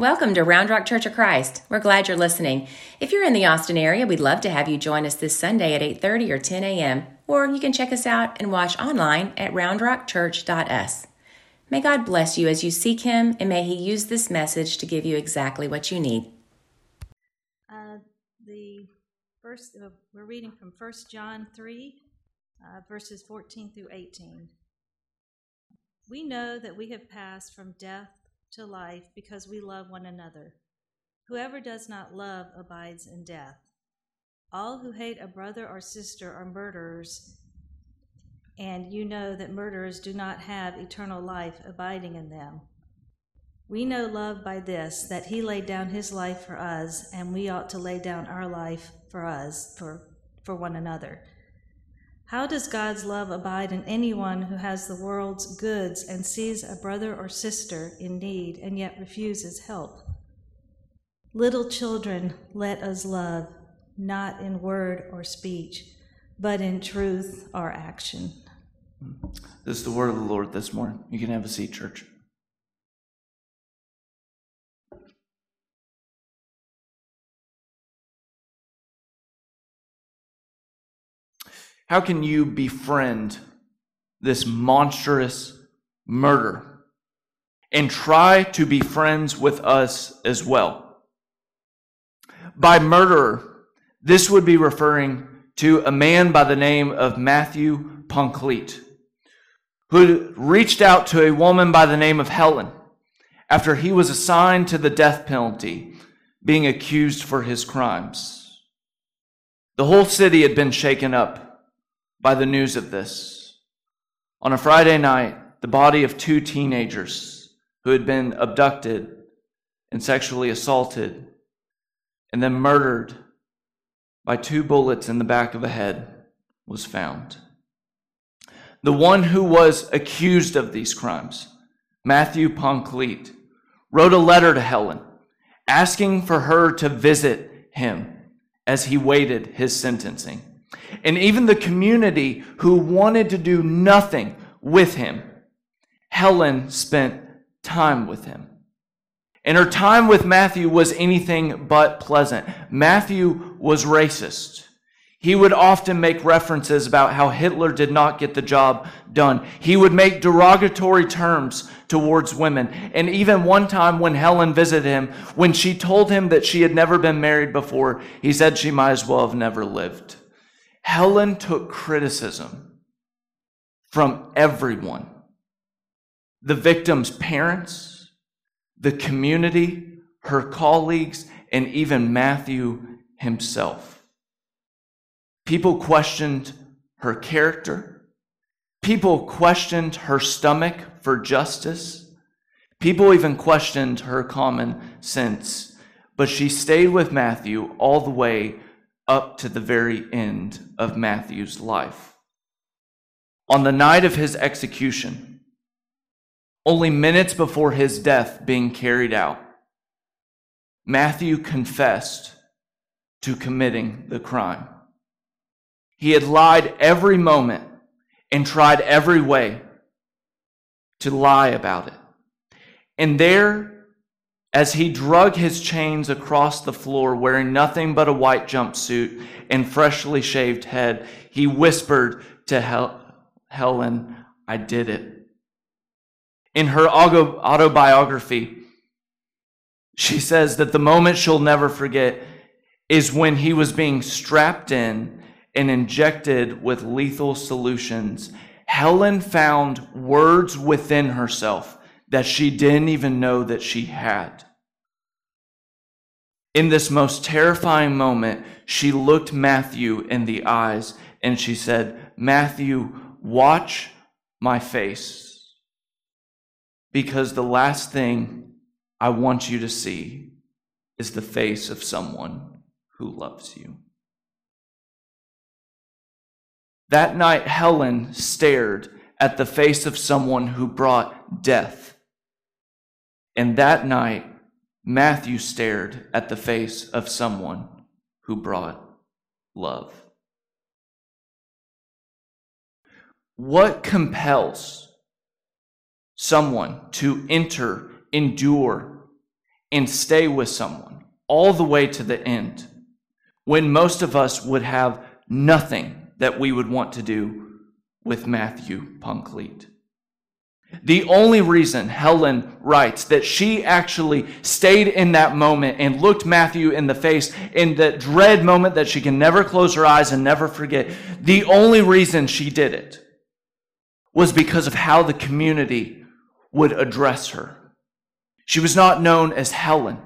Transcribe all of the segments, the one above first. Welcome to Round Rock Church of Christ. We're glad you're listening. If you're in the Austin area, we'd love to have you join us this Sunday at 8:30 or 10 a.m., or you can check us out and watch online at roundrockchurch.us. May God bless you as you seek Him, and may He use this message to give you exactly what you need. We're reading from 1 John 3, verses 14 through 18. We know that we have passed from death to life because we love one another. Whoever does not love abides in death. All who hate a brother or sister are murderers, and you know that murderers do not have eternal life abiding in them. We know love by this, that He laid down His life for us, and we ought to lay down our life for us, for one another. How does God's love abide in anyone who has the world's goods and sees a brother or sister in need and yet refuses help? Little children, let us love, not in word or speech, but in truth or action. This is the word of the Lord this morning. You can have a seat, church. How can you befriend this monstrous murder and try to be friends with us as well? By murderer, this would be referring to a man by the name of Matthew Poncelet, who reached out to a woman by the name of Helen after he was assigned to the death penalty, being accused for his crimes. The whole city had been shaken up by the news of this. On a Friday night, the body of two teenagers who had been abducted and sexually assaulted and then murdered by two bullets in the back of the head was found. The one who was accused of these crimes, Matthew Poncelet, wrote a letter to Helen asking for her to visit him as he waited his sentencing. And even the community who wanted to do nothing with him, Helen spent time with him. And her time with Matthew was anything but pleasant. Matthew was racist. He would often make references about how Hitler did not get the job done. He would make derogatory terms towards women. And even one time when Helen visited him, when she told him that she had never been married before, he said she might as well have never lived. Helen took criticism from everyone: the victim's parents, the community, her colleagues, and even Matthew himself. People questioned her character. People questioned her stomach for justice. People even questioned her common sense. But she stayed with Matthew all the way up to the very end of Matthew's life. On the night of his execution, only minutes before his death being carried out, Matthew confessed to committing the crime. He had lied every moment and tried every way to lie about it. And there, as he drug his chains across the floor, wearing nothing but a white jumpsuit and freshly shaved head, he whispered to Helen, "I did it." In her autobiography, she says that the moment she'll never forget is when he was being strapped in and injected with lethal solutions. Helen found words within herself that she didn't even know that she had. In this most terrifying moment, she looked Matthew in the eyes and she said, "Matthew, watch my face, because the last thing I want you to see is the face of someone who loves you." That night, Helen stared at the face of someone who brought death. And that night, Matthew stared at the face of someone who brought love. What compels someone to endure, and stay with someone all the way to the end, when most of us would have nothing that we would want to do with Matthew Poncelet. The only reason Helen writes that she actually stayed in that moment and looked Matthew in the face in that dread moment that she can never close her eyes and never forget, the only reason she did it was because of how the community would address her. She was not known as Helen,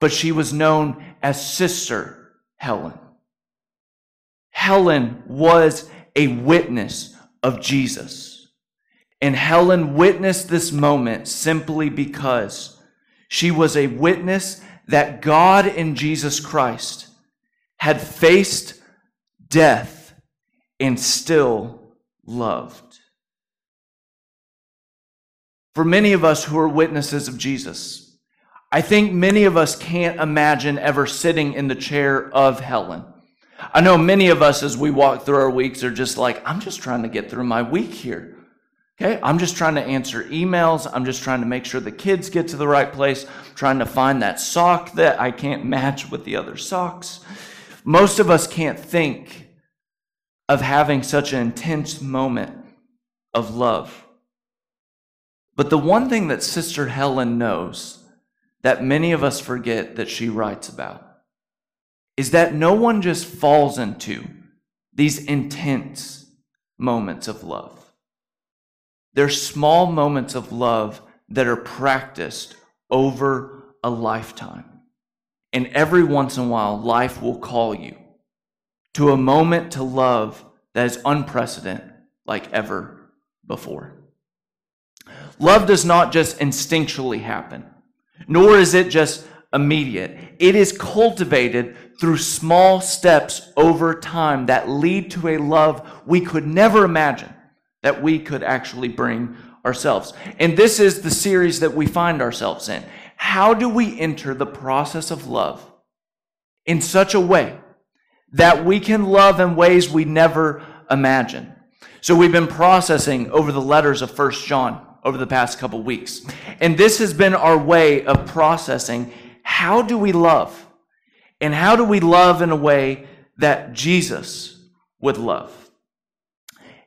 but she was known as Sister Helen. Helen was a witness of Jesus. And Helen witnessed this moment simply because she was a witness that God in Jesus Christ had faced death and still loved. For many of us who are witnesses of Jesus, I think many of us can't imagine ever sitting in the chair of Helen. I know many of us as we walk through our weeks are just like, I'm just trying to get through my week here. Okay, I'm just trying to answer emails. I'm just trying to make sure the kids get to the right place. I'm trying to find that sock that I can't match with the other socks. Most of us can't think of having such an intense moment of love. But the one thing that Sister Helen knows that many of us forget that she writes about is that no one just falls into these intense moments of love. They're small moments of love that are practiced over a lifetime. And every once in a while, life will call you to a moment to love that is unprecedented like ever before. Love does not just instinctually happen, nor is it just immediate. It is cultivated through small steps over time that lead to a love we could never imagine that we could actually bring ourselves. And this is the series that we find ourselves in. How do we enter the process of love in such a way that we can love in ways we never imagined? So we've been processing over the letters of 1 John over the past couple weeks. And this has been our way of processing how do we love? And how do we love in a way that Jesus would love?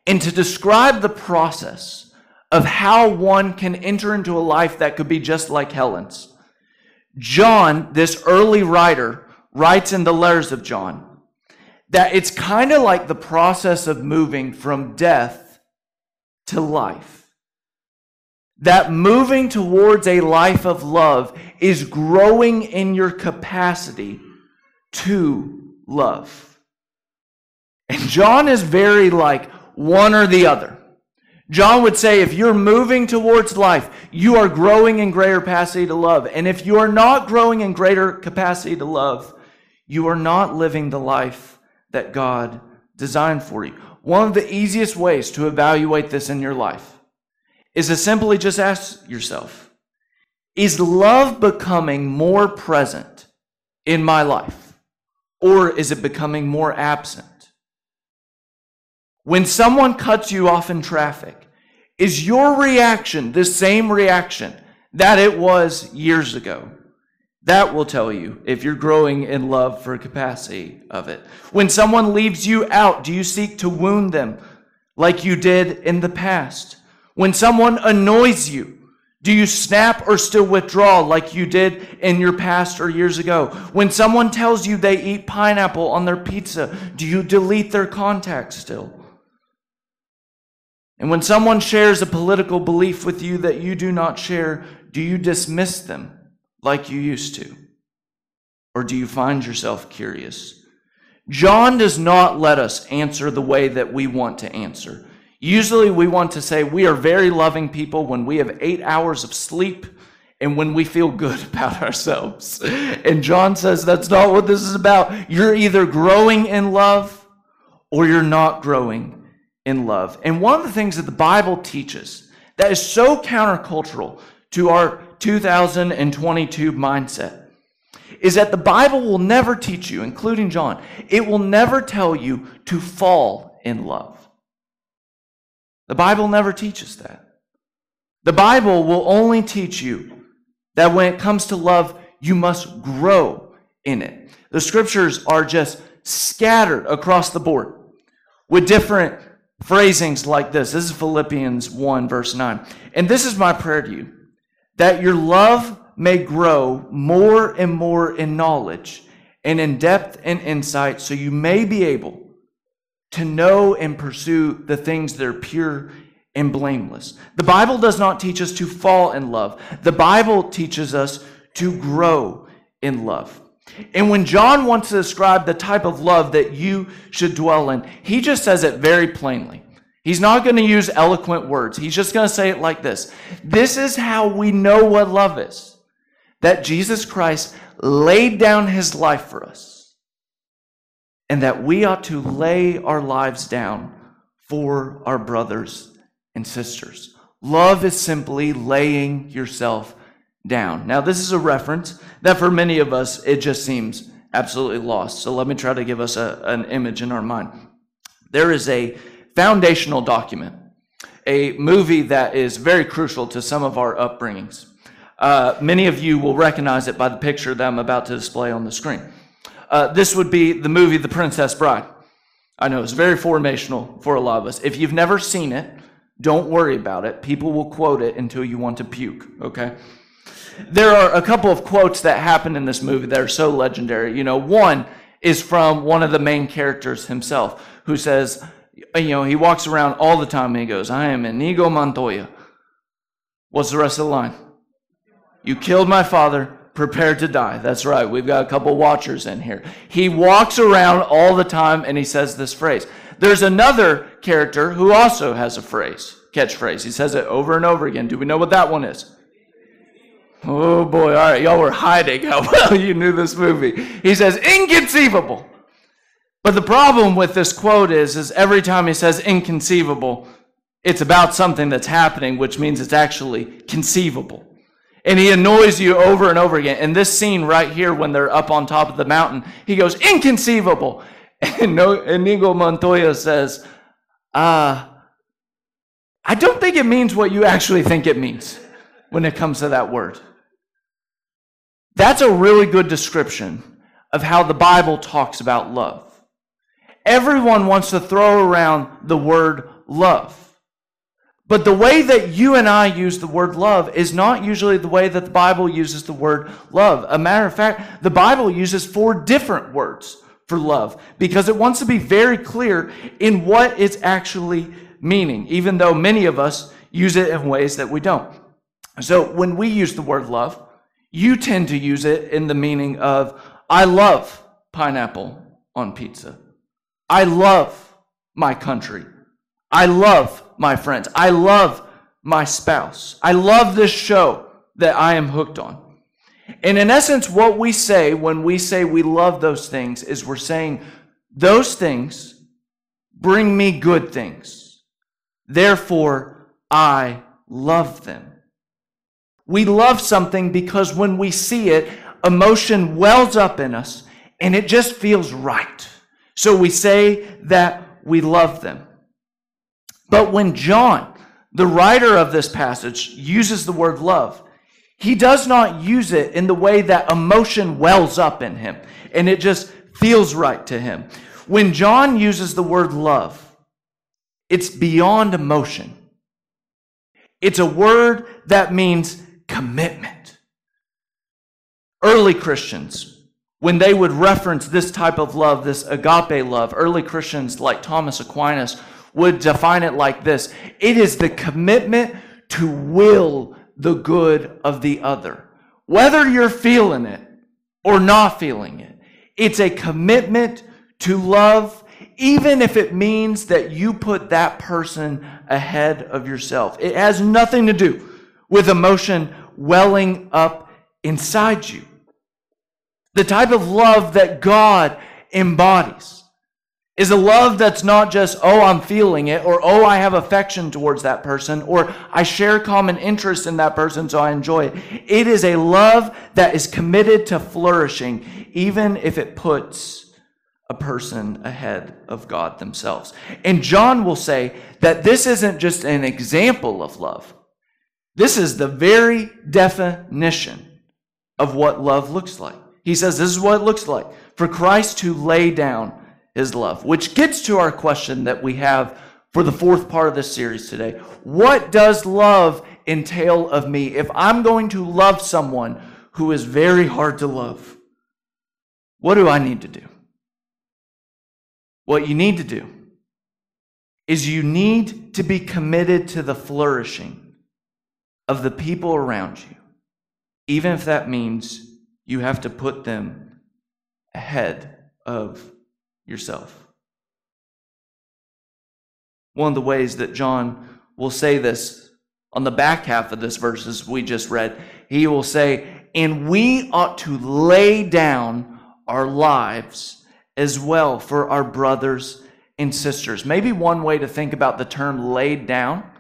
And to describe the process of how one can enter into a life that could be just like Helen's, John, this early writer, writes in the letters of John that it's kind of like the process of moving from death to life. That moving towards a life of love is growing in your capacity to love. And John is very like, one or the other. John would say, if you're moving towards life, you are growing in greater capacity to love. And if you are not growing in greater capacity to love, you are not living the life that God designed for you. One of the easiest ways to evaluate this in your life is to simply just ask yourself, is love becoming more present in my life? Or is it becoming more absent? When someone cuts you off in traffic, is your reaction the same reaction that it was years ago? That will tell you if you're growing in love for capacity of it. When someone leaves you out, do you seek to wound them like you did in the past? When someone annoys you, do you snap or still withdraw like you did in your past or years ago? When someone tells you they eat pineapple on their pizza, do you delete their contact still? And when someone shares a political belief with you that you do not share, do you dismiss them like you used to? Or do you find yourself curious? John does not let us answer the way that we want to answer. Usually we want to say we are very loving people when we have 8 hours of sleep and when we feel good about ourselves. And John says that's not what this is about. You're either growing in love or you're not growing in love. And one of the things that the Bible teaches that is so countercultural to our 2022 mindset is that the Bible will never teach you, including John, it will never tell you to fall in love. The Bible never teaches that. The Bible will only teach you that when it comes to love, you must grow in it. The scriptures are just scattered across the board with different phrasings like this. This is Philippians 1, verse 9. And this is my prayer to you, that your love may grow more and more in knowledge and in depth and insight, so you may be able to know and pursue the things that are pure and blameless. The Bible does not teach us to fall in love. The Bible teaches us to grow in love. And when John wants to describe the type of love that you should dwell in, he just says it very plainly. He's not going to use eloquent words. He's just going to say it like this. This is how we know what love is, that Jesus Christ laid down his life for us, and that we ought to lay our lives down for our brothers and sisters. Love is simply laying yourself down. Now, this is a reference that for many of us, it just seems absolutely lost. So let me try to give us an image in our mind. There is a foundational document, a movie that is very crucial to some of our upbringings. Many of you will recognize it by the picture that I'm about to display on the screen. This would be the movie The Princess Bride. I know it's very formational for a lot of us. If you've never seen it, don't worry about it. People will quote it until you want to puke, okay? There are a couple of quotes that happen in this movie that are so legendary. You know, one is from one of the main characters himself, who says, you know, he walks around all the time and he goes, "I am Inigo Montoya." What's the rest of the line? "You killed my father, prepare to die." That's right. We've got a couple watchers in here. He walks around all the time and he says this phrase. There's another character who also has a phrase, catchphrase. He says it over and over again. Do we know what that one is? Oh boy, all right, y'all were hiding how well you knew this movie. He says, "Inconceivable." But the problem with this quote is every time he says inconceivable, it's about something that's happening, which means it's actually conceivable. And he annoys you over and over again. In this scene right here, when they're up on top of the mountain, he goes, "Inconceivable." And Inigo Montoya says, I don't think it means what you actually think it means when it comes to that word." That's a really good description of how the Bible talks about love. Everyone wants to throw around the word love. But the way that you and I use the word love is not usually the way that the Bible uses the word love. A matter of fact, the Bible uses 4 different words for love because it wants to be very clear in what it's actually meaning, even though many of us use it in ways that we don't. So when we use the word love, you tend to use it in the meaning of, I love pineapple on pizza. I love my country. I love my friends. I love my spouse. I love this show that I am hooked on. And in essence, what we say when we say we love those things is we're saying, those things bring me good things. Therefore, I love them. We love something because when we see it, emotion wells up in us and it just feels right. So we say that we love them. But when John, the writer of this passage, uses the word love, he does not use it in the way that emotion wells up in him and it just feels right to him. When John uses the word love, it's beyond emotion. It's a word that means commitment. Early Christians, when they would reference this type of love, this agape love, early Christians like Thomas Aquinas would define it like this. It is the commitment to will the good of the other. Whether you're feeling it or not feeling it, it's a commitment to love, even if it means that you put that person ahead of yourself. It has nothing to do with emotion welling up inside you. The type of love that God embodies is a love that's not just, oh, I'm feeling it, or oh, I have affection towards that person, or I share common interests in that person, so I enjoy it. It is a love that is committed to flourishing, even if it puts a person ahead of God themselves. And John will say that this isn't just an example of love. This is the very definition of what love looks like. He says this is what it looks like for Christ to lay down his love, which gets to our question that we have for the fourth part of this series today. What does love entail of me if I'm going to love someone who is very hard to love? What do I need to do? What you need to do is you need to be committed to the flourishing of the people around you, even if that means you have to put them ahead of yourself. One of the ways that John will say this on the back half of this verses we just read, he will say, and we ought to lay down our lives as well for our brothers and sisters. Maybe one way to think about the term laid down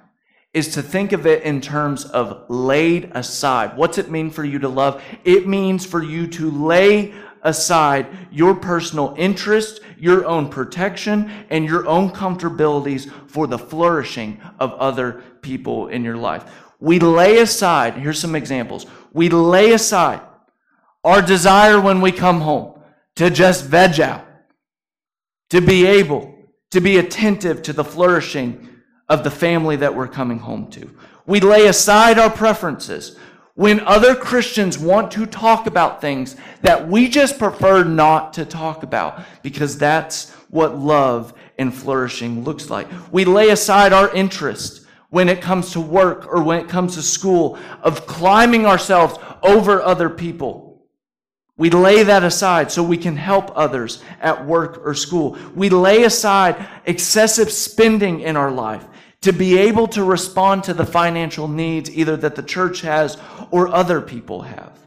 is to think of it in terms of laid aside. What's it mean for you to love? It means for you to lay aside your personal interest, your own protection, and your own comfortabilities for the flourishing of other people in your life. We lay aside, here's some examples, we lay aside our desire when we come home to just veg out, to be able to be attentive to the flourishing of the family that we're coming home to. We lay aside our preferences when other Christians want to talk about things that we just prefer not to talk about, because that's what love and flourishing looks like. We lay aside our interest when it comes to work or when it comes to school of climbing ourselves over other people. We lay that aside so we can help others at work or school. We lay aside excessive spending in our life to be able to respond to the financial needs either that the church has or other people have.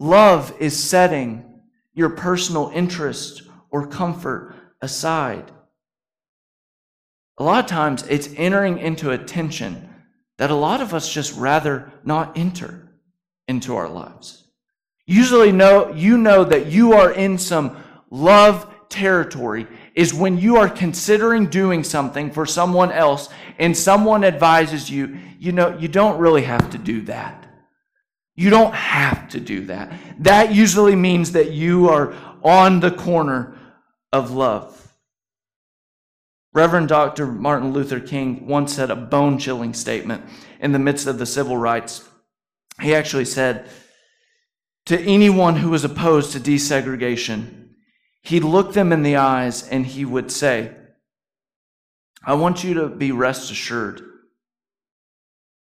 Love is setting your personal interest or comfort aside. A lot of times it's entering into a tension that a lot of us just rather not enter into our lives. Usually you know that you are in some love territory is when you are considering doing something for someone else and someone advises you, you don't really have to do that. You don't have to do that. That usually means that you are on the corner of love. Reverend Dr. Martin Luther King once said a bone-chilling statement in the midst of the civil rights. He actually said, to anyone who was opposed to desegregation, he looked them in the eyes and he would say, I want you to be rest assured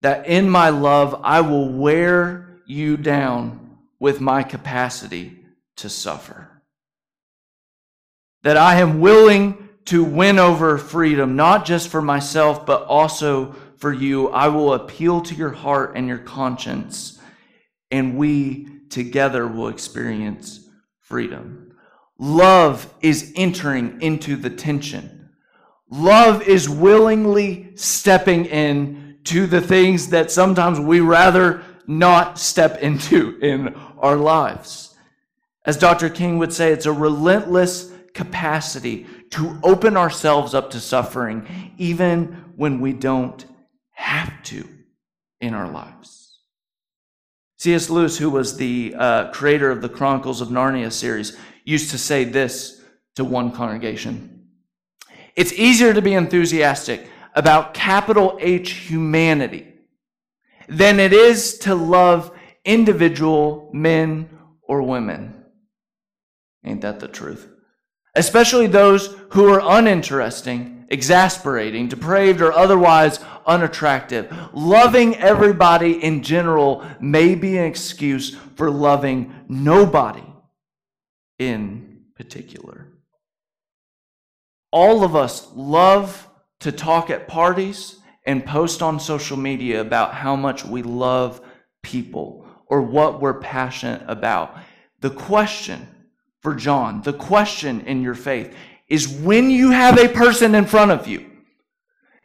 that in my love, I will wear you down with my capacity to suffer. That I am willing to win over freedom, not just for myself, but also for you. I will appeal to your heart and your conscience, and we together will experience freedom. Love is entering into the tension. Love is willingly stepping in to the things that sometimes we rather not step into in our lives. As Dr. King would say, it's a relentless capacity to open ourselves up to suffering, even when we don't have to in our lives. C.S. Lewis, who was the creator of the Chronicles of Narnia series, used to say this to one congregation. It's easier to be enthusiastic about capital H humanity than it is to love individual men or women. Ain't that the truth? Especially those who are uninteresting, exasperating, depraved, or otherwise unattractive. Loving everybody in general may be an excuse for loving nobody in particular. All of us love to talk at parties and post on social media about how much we love people or what we're passionate about. The question for John, the question in your faith, is when you have a person in front of you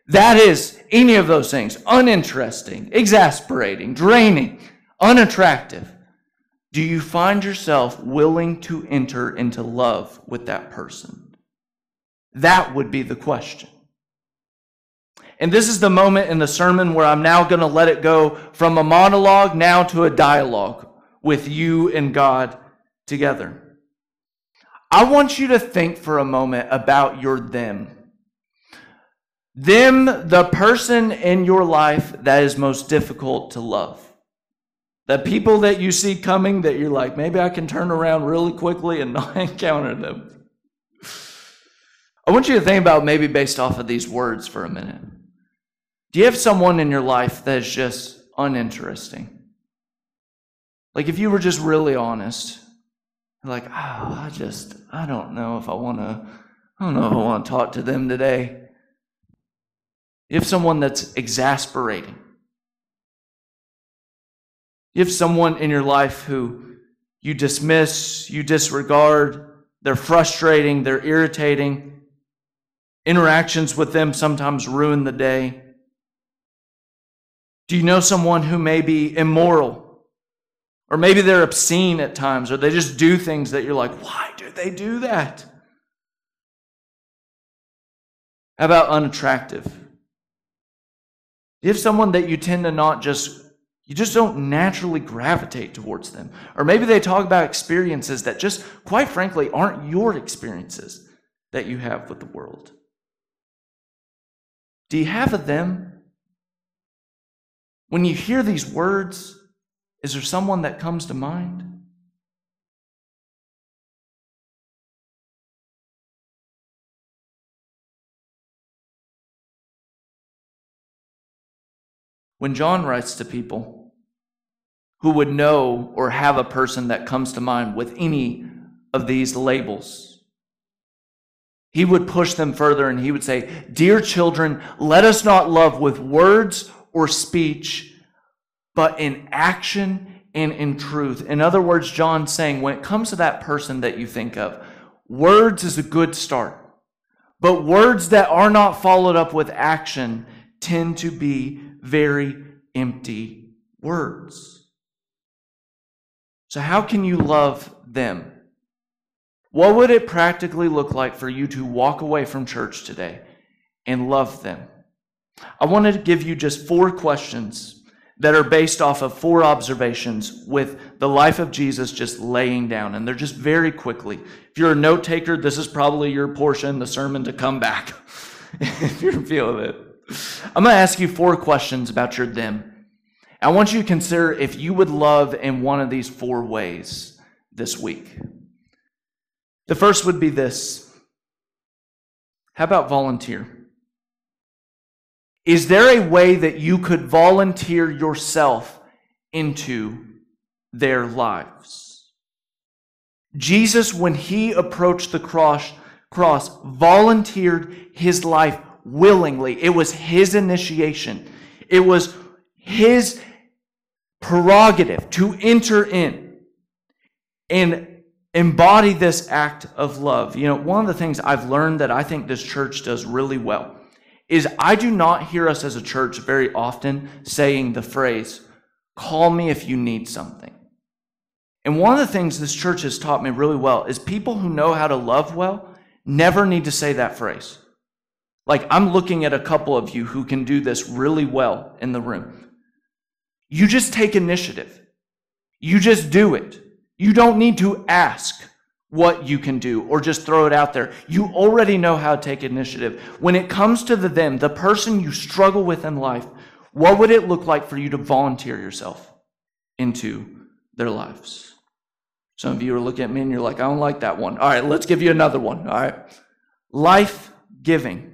that is any of those things, uninteresting, exasperating, draining, unattractive, do you find yourself willing to enter into love with that person? That would be the question. And this is the moment in the sermon where I'm now going to let it go from a monologue now to a dialogue with you and God together. I want you to think for a moment about your them. Them, the person in your life that is most difficult to love. The people that you see coming that you're like, maybe I can turn around really quickly and not encounter them. I want you to think about maybe based off of these words for a minute. Do you have someone in your life that is just uninteresting? Like if you were just really honest, you're like, I don't know if I want to talk to them today. You have someone that's exasperating. You have someone in your life who you dismiss, you disregard, they're frustrating, they're irritating. Interactions with them sometimes ruin the day. Do you know someone who may be immoral? Or maybe they're obscene at times, or they just do things that you're like, why do they do that? How about unattractive? Do you have someone that you tend to you just don't naturally gravitate towards them? Or maybe they talk about experiences that just, quite frankly, aren't your experiences that you have with the world. Do you have a them? When you hear these words, is there someone that comes to mind? When John writes to people who would know or have a person that comes to mind with any of these labels, he would push them further and he would say, "Dear children, let us not love with words or speech, but in action and in truth." In other words, John's saying, when it comes to that person that you think of, words is a good start, but words that are not followed up with action tend to be very empty words. So how can you love them? What would it practically look like for you to walk away from church today and love them? I wanted to give you just 4 questions that are based off of 4 observations with the life of Jesus just laying down, and they're just very quickly. If you're a note taker, this is probably your portion, the sermon to come back, if you're feeling it. I'm going to ask you 4 questions about your them. I want you to consider if you would love in one of these 4 ways this week. The first would be this. How about volunteer? Is there a way that you could volunteer yourself into their lives? Jesus, when he approached the cross, volunteered his life willingly. It was his initiation. It was his prerogative to enter in and embody this act of love. You know, one of the things I've learned that I think this church does really well is I do not hear us as a church very often saying the phrase, "Call me if you need something." And one of the things this church has taught me really well is people who know how to love well never need to say that phrase. Like, I'm looking at a couple of you who can do this really well in the room. You just take initiative. You just do it. You don't need to ask what you can do or just throw it out there. You already know how to take initiative. When it comes to them, the person you struggle with in life, what would it look like for you to volunteer yourself into their lives? Some of you are looking at me and you're like, "I don't like that one." All right, let's give you another one. All right. Life giving.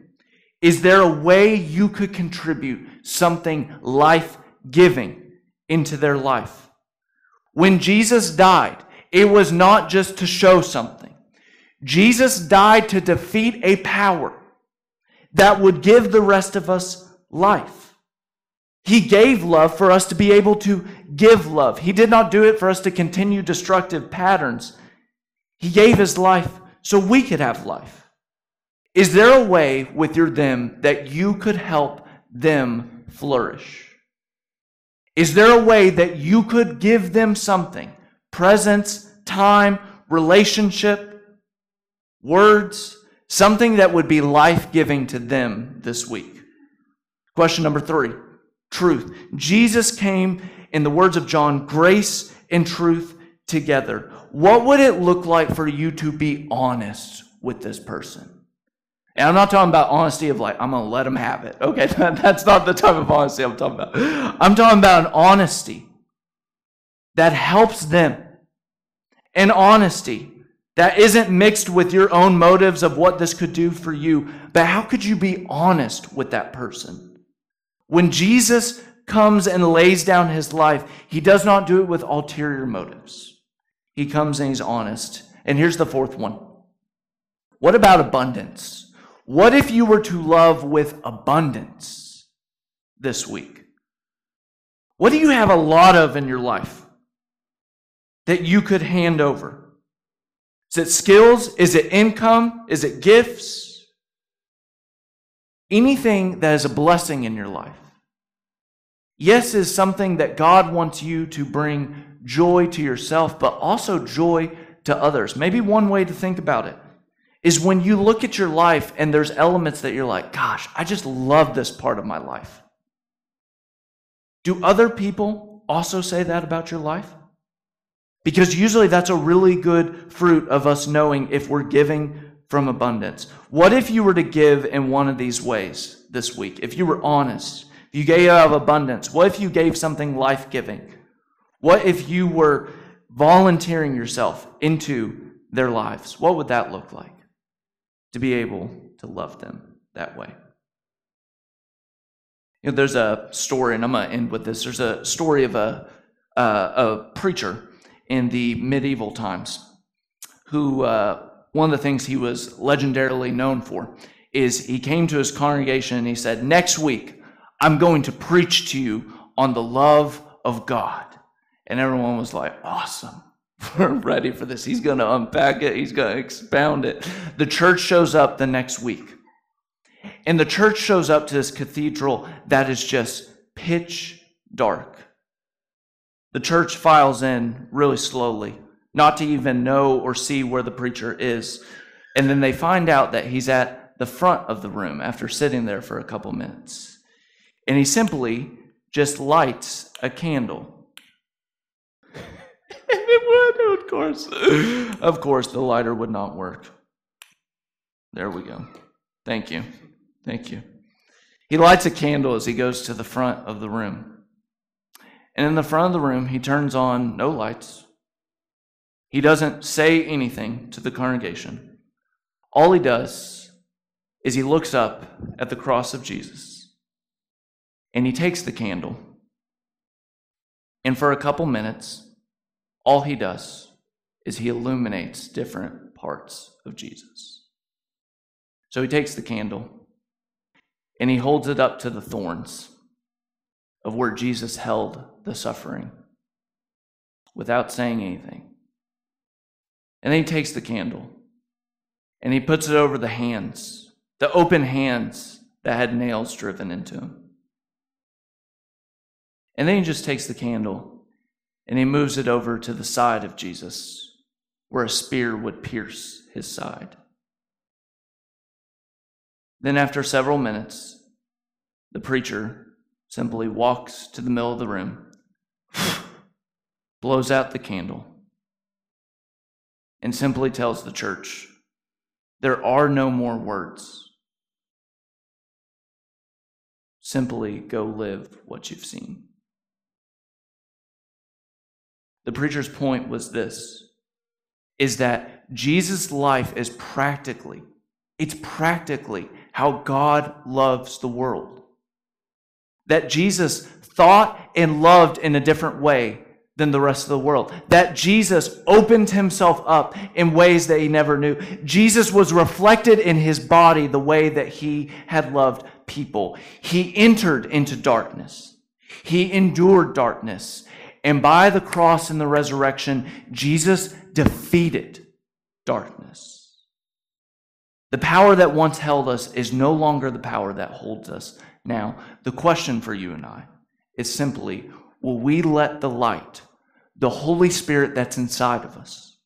Is there a way you could contribute something life-giving into their life? When Jesus died, it was not just to show something. Jesus died to defeat a power that would give the rest of us life. He gave love for us to be able to give love. He did not do it for us to continue destructive patterns. He gave his life so we could have life. Is there a way with your them that you could help them flourish? Is there a way that you could give them something? Presence, time, relationship, words, something that would be life-giving to them this week. Question number 3, truth. Jesus came, in the words of John, grace and truth together. What would it look like for you to be honest with this person? And I'm not talking about honesty of like, I'm going to let them have it. Okay, that's not the type of honesty I'm talking about. I'm talking about an honesty that helps them. An honesty that isn't mixed with your own motives of what this could do for you. But how could you be honest with that person? When Jesus comes and lays down his life, he does not do it with ulterior motives. He comes and he's honest. And here's the fourth one. What about abundance? What if you were to love with abundance this week? What do you have a lot of in your life that you could hand over? Is it skills? Is it income? Is it gifts? Anything that is a blessing in your life, yes, is something that God wants you to bring joy to yourself, but also joy to others. Maybe one way to think about it is when you look at your life and there's elements that you're like, gosh, I just love this part of my life. Do other people also say that about your life? Because usually that's a really good fruit of us knowing if we're giving from abundance. What if you were to give in one of these ways this week? If you were honest, if you gave out of abundance, what if you gave something life-giving? What if you were volunteering yourself into their lives? What would that look like? To be able to love them that way. You know, there's a story, and I'm going to end with this. There's a story of a preacher in the medieval times who, one of the things he was legendarily known for is he came to his congregation and he said, next week, I'm going to preach to you on the love of God. And everyone was like, awesome. We're ready for this. He's going to unpack it. He's going to expound it. The church shows up the next week. And the church shows up to this cathedral that is just pitch dark. The church files in really slowly, not to even know or see where the preacher is. And then they find out that he's at the front of the room after sitting there for a couple minutes. And he simply just lights a candle. And it would, of course, the lighter would not work. There we go. Thank you. He lights a candle as he goes to the front of the room. And in the front of the room, he turns on no lights. He doesn't say anything to the congregation. All he does is he looks up at the cross of Jesus and he takes the candle. And for a couple minutes, all he does is he illuminates different parts of Jesus. So he takes the candle and he holds it up to the thorns of where Jesus held the suffering without saying anything. And then he takes the candle and he puts it over the hands, the open hands that had nails driven into him. And then he just takes the candle and he moves it over to the side of Jesus, where a spear would pierce his side. Then after several minutes, the preacher simply walks to the middle of the room, blows out the candle, and simply tells the church, there are no more words. Simply go live what you've seen. The preacher's point was this, is that Jesus' life is practically how God loves the world. That Jesus thought and loved in a different way than the rest of the world. That Jesus opened himself up in ways that he never knew. Jesus was reflected in his body the way that he had loved people. He entered into darkness. He endured darkness. And by the cross and the resurrection, Jesus defeated darkness. The power that once held us is no longer the power that holds us now. The question for you and I is simply, will we let the light, the Holy Spirit that's inside of us,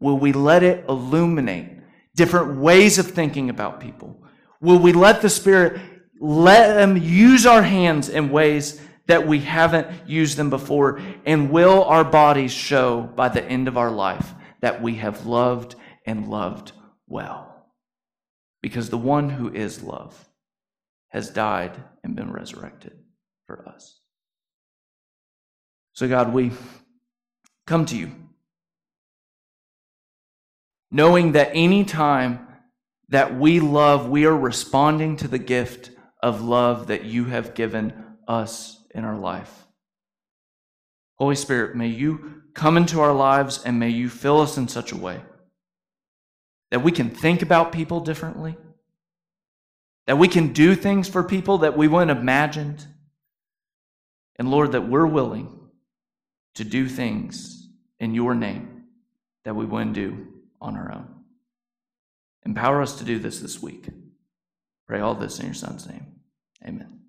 will we let it illuminate different ways of thinking about people? Will we let the Spirit, let them use our hands in ways that we haven't used them before? And will our bodies show by the end of our life that we have loved and loved well? Because the one who is love has died and been resurrected for us. So God, we come to you knowing that any time that we love, we are responding to the gift of love that you have given us in our life. Holy Spirit, may you come into our lives and may you fill us in such a way that we can think about people differently, that we can do things for people that we wouldn't have imagined, and Lord, that we're willing to do things in your name that we wouldn't do on our own. Empower us to do this week. Pray all this in your Son's name. Amen.